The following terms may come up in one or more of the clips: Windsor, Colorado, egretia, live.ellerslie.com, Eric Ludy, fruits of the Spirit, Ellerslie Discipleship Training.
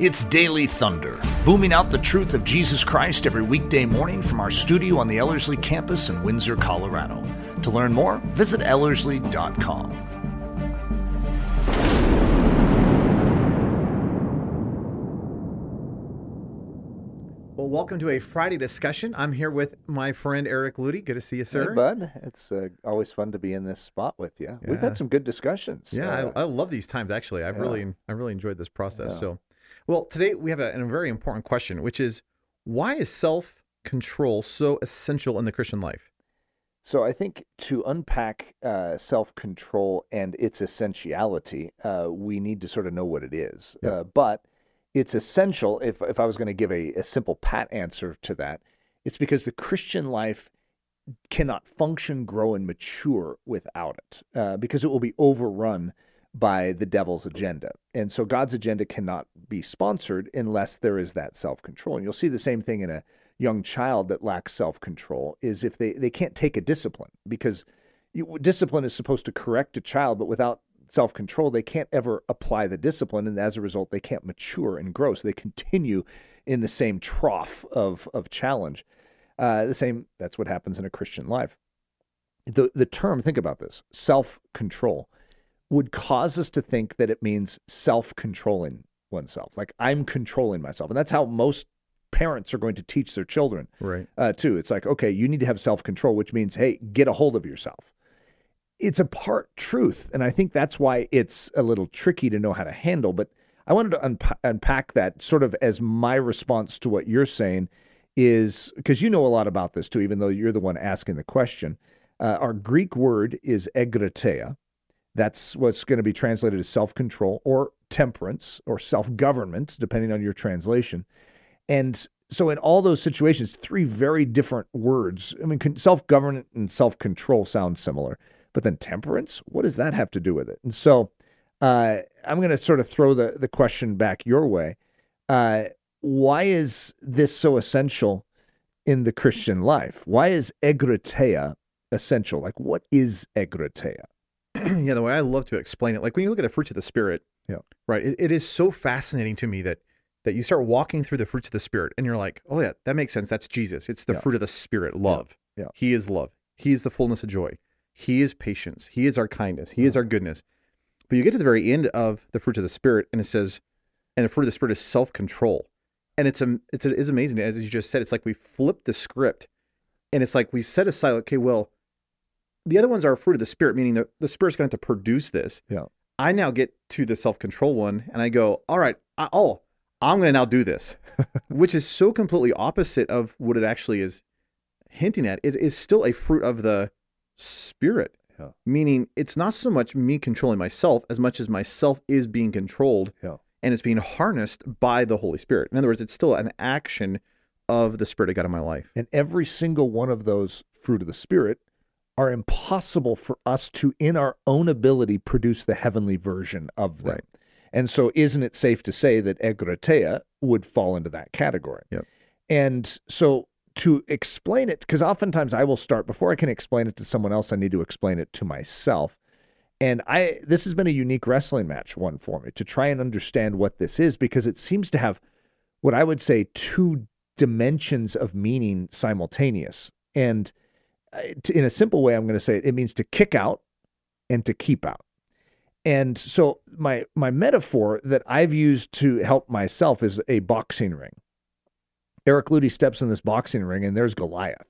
It's Daily Thunder, booming out the truth of Jesus Christ every weekday morning from our studio on the Ellerslie campus in Windsor, Colorado. To learn more, visit ellerslie.com. Well, welcome to a Friday discussion. I'm here with my friend Eric Ludy. Good to see you, sir. Hey, bud. It's always fun to be in this spot with you. Yeah. We've had some good discussions. Yeah, I love these times, actually. I really enjoyed this process. Yeah. So, well, today we have a very important question, which is, why is self-control so essential in the Christian life? So I think to unpack self-control and its essentiality, we need to sort of know what it is. Yeah. But it's essential, if I was going to give a simple pat answer to that, it's because the Christian life cannot function, grow, and mature without it, because it will be overrun by the devil's agenda. And so God's agenda cannot be sponsored unless there is that self-control. And you'll see the same thing in a young child that lacks self-control, is if they can't take a discipline, because discipline is supposed to correct a child, but without self-control, they can't ever apply the discipline, and as a result, they can't mature and grow. So they continue in the same trough of challenge. That's what happens in a Christian life. The term, think about this, self-control, would cause us to think that it means self-controlling oneself, like I'm controlling myself. And that's how most parents are going to teach their children, right? Too. It's like, okay, you need to have self-control, which means, hey, get a hold of yourself. It's a part truth, and I think that's why it's a little tricky to know how to handle, but I wanted to unpack that sort of as my response to what you're saying is, because you know a lot about this too, even though you're the one asking the question. Our Greek word is egretia. That's what's going to be translated as self-control or temperance or self-government, depending on your translation. And so in all those situations, three very different words. I mean, self-government and self-control sound similar. But then temperance, what does that have to do with it? And so I'm going to sort of throw the question back your way. Why is this so essential in the Christian life? Why is egretia essential? Like, what is egretia? Yeah, the way I love to explain it, like when you look at the fruits of the Spirit, yeah, right? It is so fascinating to me that you start walking through the fruits of the Spirit and you're like, oh yeah, that makes sense. That's Jesus. It's the fruit of the Spirit, love. Yeah. Yeah. He is love. He is the fullness of joy. He is patience. He is our kindness. He is our goodness. But you get to the very end of the fruit of the Spirit, and it says, and the fruit of the Spirit is self-control. And it is amazing. As you just said, it's like we flip the script, and it's like we set aside, okay, well, the other ones are fruit of the Spirit, meaning the Spirit's going to have to produce this. Yeah. I now get to the self-control one, and I go, all right, I'm going to now do this, which is so completely opposite of what it actually is hinting at. It is still a fruit of the Spirit, yeah, meaning it's not so much me controlling myself as much as myself is being controlled, yeah, and it's being harnessed by the Holy Spirit. In other words, it's still an action of the Spirit of God in my life. And every single one of those fruit of the Spirit are impossible for us to, in our own ability, produce the heavenly version of them. Right. And so isn't it safe to say that egretia would fall into that category? Yep. And so to explain it, because oftentimes I will start, before I can explain it to someone else, I need to explain it to myself. And this has been a unique wrestling match one for me, to try and understand what this is, because it seems to have what I would say two dimensions of meaning simultaneous. And in a simple way, I'm going to say it means to kick out and to keep out. And so my metaphor that I've used to help myself is a boxing ring. Eric Ludy steps in this boxing ring, and there's Goliath.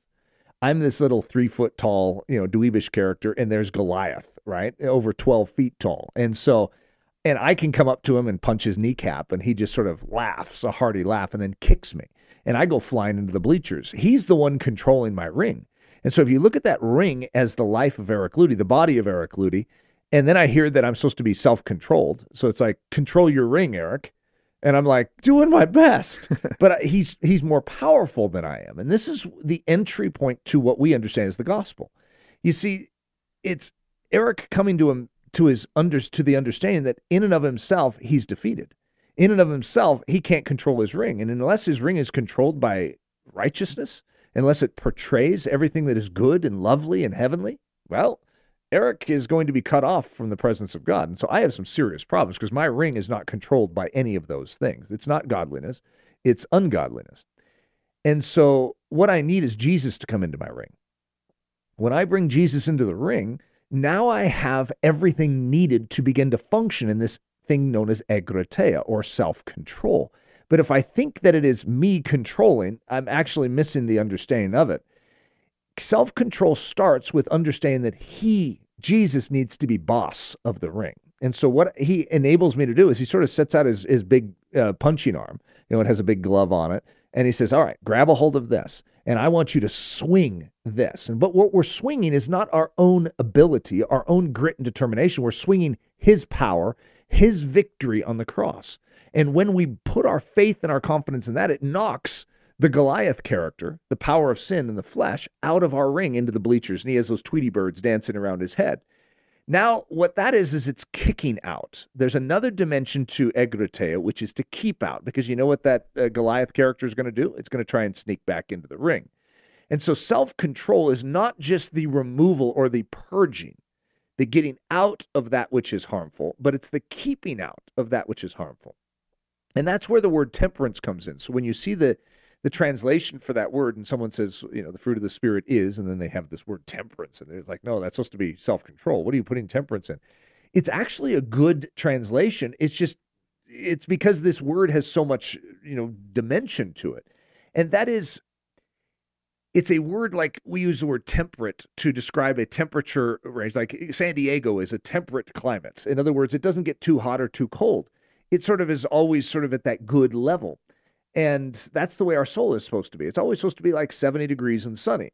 I'm this little 3-foot tall, dweebish character, and there's Goliath, right? Over 12 feet tall. And so, and I can come up to him and punch his kneecap, and he just sort of laughs, a hearty laugh, and then kicks me. And I go flying into the bleachers. He's the one controlling my ring. And so if you look at that ring as the life of Eric Ludy, the body of Eric Ludy, and then I hear that I'm supposed to be self-controlled. So it's like, control your ring, Eric. And I'm like, doing my best, but he's more powerful than I am. And this is the entry point to what we understand as the gospel. You see, it's Eric coming to him, to the understanding that in and of himself, he's defeated. In and of himself, he can't control his ring. And unless his ring is controlled by righteousness, unless it portrays everything that is good and lovely and heavenly, well, Eric is going to be cut off from the presence of God. And so I have some serious problems because my ring is not controlled by any of those things. It's not godliness. It's ungodliness. And so what I need is Jesus to come into my ring. When I bring Jesus into the ring, now I have everything needed to begin to function in this thing known as egretia, or self-control. But if I think that it is me controlling, I'm actually missing the understanding of it. Self-control starts with understanding that he, Jesus, needs to be boss of the ring. And so what he enables me to do is he sort of sets out his big punching arm. You know, it has a big glove on it. And he says, all right, grab a hold of this, and I want you to swing this. But what we're swinging is not our own ability, our own grit and determination. We're swinging his power, his victory on the cross. And when we put our faith and our confidence in that, it knocks the Goliath character, the power of sin and the flesh, out of our ring into the bleachers, and he has those Tweety birds dancing around his head. Now, what that is it's kicking out. There's another dimension to egretia, which is to keep out, because you know what that Goliath character is going to do? It's going to try and sneak back into the ring. And so self-control is not just the removal or the purging, the getting out of that which is harmful, but it's the keeping out of that which is harmful. And that's where the word temperance comes in. So when you see the translation for that word, and someone says, you know, the fruit of the Spirit is, and then they have this word temperance, and they're like, no, that's supposed to be self-control. What are you putting temperance in? It's actually a good translation. It's because this word has so much, you know, dimension to it. And that is, it's a word like we use the word temperate to describe a temperature range, like San Diego is a temperate climate. In other words, it doesn't get too hot or too cold. It sort of is always sort of at that good level. And that's the way our soul is supposed to be. It's always supposed to be like 70 degrees and sunny.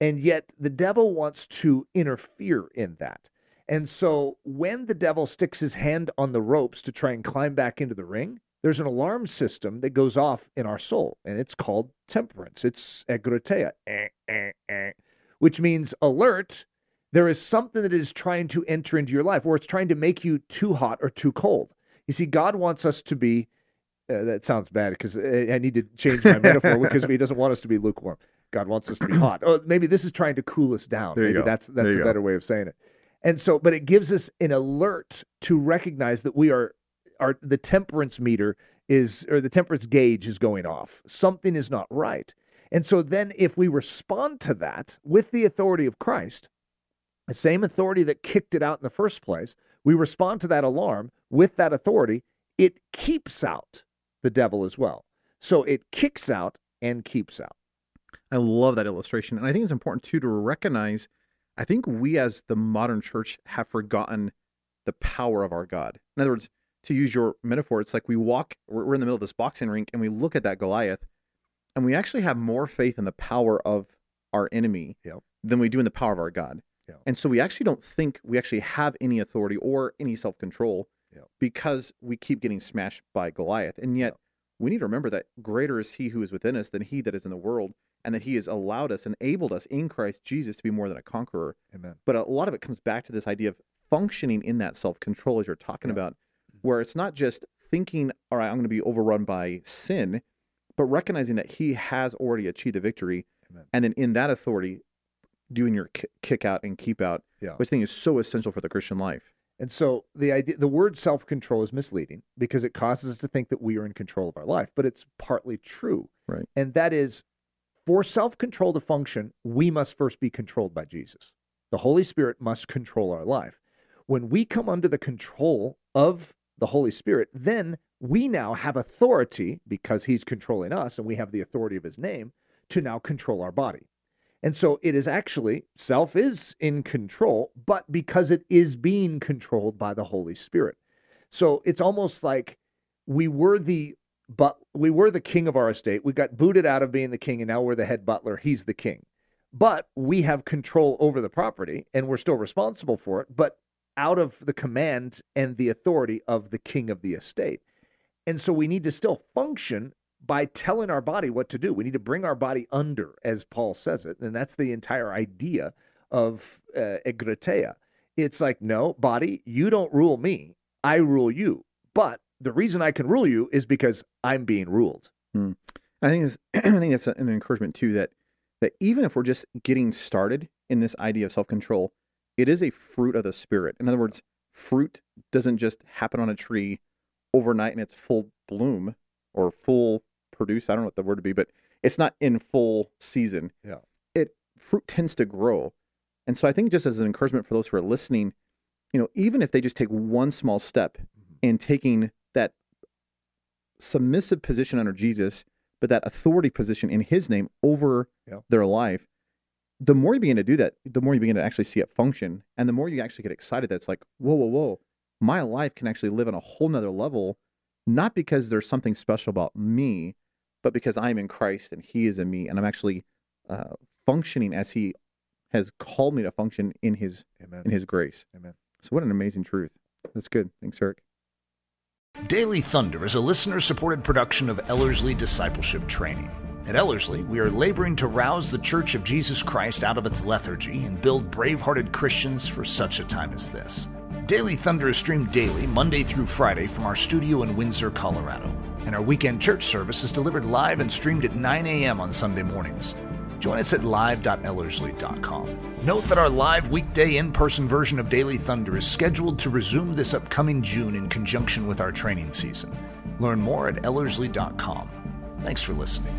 And yet the devil wants to interfere in that. And so when the devil sticks his hand on the ropes to try and climb back into the ring, there's an alarm system that goes off in our soul, and it's called temperance. It's egretia, which means alert. There is something that is trying to enter into your life, or it's trying to make you too hot or too cold. You see, God wants us to be that sounds bad because I need to change my metaphor because he doesn't want us to be lukewarm. God wants us to be hot. Oh, maybe this is trying to cool us down. There you go. That's a better way of saying it. And so, but it gives us an alert to recognize that we are the temperance meter is, or the temperance gauge is going off. Something is not right. And so then if we respond to that with the authority of Christ, the same authority that kicked it out in the first place, we respond to that alarm with that authority, it keeps out the devil as well. So it kicks out and keeps out. I love that illustration. And I think it's important, too, to recognize, I think we as the modern church have forgotten the power of our God. In other words, to use your metaphor, it's like we're in the middle of this boxing rink, and we look at that Goliath, and we actually have more faith in the power of our enemy than we do in the power of our God. Yep. And so we actually don't think we actually have any authority or any self-control because we keep getting smashed by Goliath. And yet we need to remember that greater is he who is within us than he that is in the world, and that he has allowed us, enabled us in Christ Jesus to be more than a conqueror. Amen. But a lot of it comes back to this idea of functioning in that self-control, as you're talking about, where it's not just thinking, all right, I'm going to be overrun by sin, but recognizing that he has already achieved the victory. Amen. And then in that authority, doing your kick out and keep out, which I think is so essential for the Christian life. And so the word self-control is misleading because it causes us to think that we are in control of our life, but it's partly true. Right. And that is, for self-control to function, we must first be controlled by Jesus. The Holy Spirit must control our life. When we come under the control of the Holy Spirit, then we now have authority, because he's controlling us and we have the authority of his name, to now control our body. And so it is actually, self is in control, but because it is being controlled by the Holy Spirit. So it's almost like we were the king of our estate. We got booted out of being the king, and now we're the head butler. He's the king. But we have control over the property, and we're still responsible for it, but out of the command and the authority of the king of the estate. And so we need to still function by telling our body what to do. We need to bring our body under, as Paul says it, and that's the entire idea of egretia. It's like, no, body, you don't rule me. I rule you. But the reason I can rule you is because I'm being ruled. Hmm. I think that's an encouragement, too, that even if we're just getting started in this idea of self-control, it is a fruit of the Spirit. In other words, fruit doesn't just happen on a tree overnight in its full bloom or full produce. I don't know what the word would be, but it's not in full season. Yeah. Fruit tends to grow. And so I think just as an encouragement for those who are listening, you know, even if they just take one small step in taking that submissive position under Jesus, but that authority position in his name over their life, the more you begin to do that, the more you begin to actually see it function. And the more you actually get excited, that's like, whoa, whoa, whoa, my life can actually live on a whole nother level, not because there's something special about me, but because I'm in Christ and he is in me. And I'm actually functioning as he has called me to function in his Amen. In his grace. Amen. So what an amazing truth. That's good. Thanks, Eric. Daily Thunder is a listener-supported production of Ellerslie Discipleship Training. At Ellerslie, we are laboring to rouse the Church of Jesus Christ out of its lethargy and build brave-hearted Christians for such a time as this. Daily Thunder is streamed daily, Monday through Friday, from our studio in Windsor, Colorado. And our weekend church service is delivered live and streamed at 9 a.m. on Sunday mornings. Join us at live.ellerslie.com. Note that our live weekday in-person version of Daily Thunder is scheduled to resume this upcoming June in conjunction with our training season. Learn more at ellerslie.com. Thanks for listening.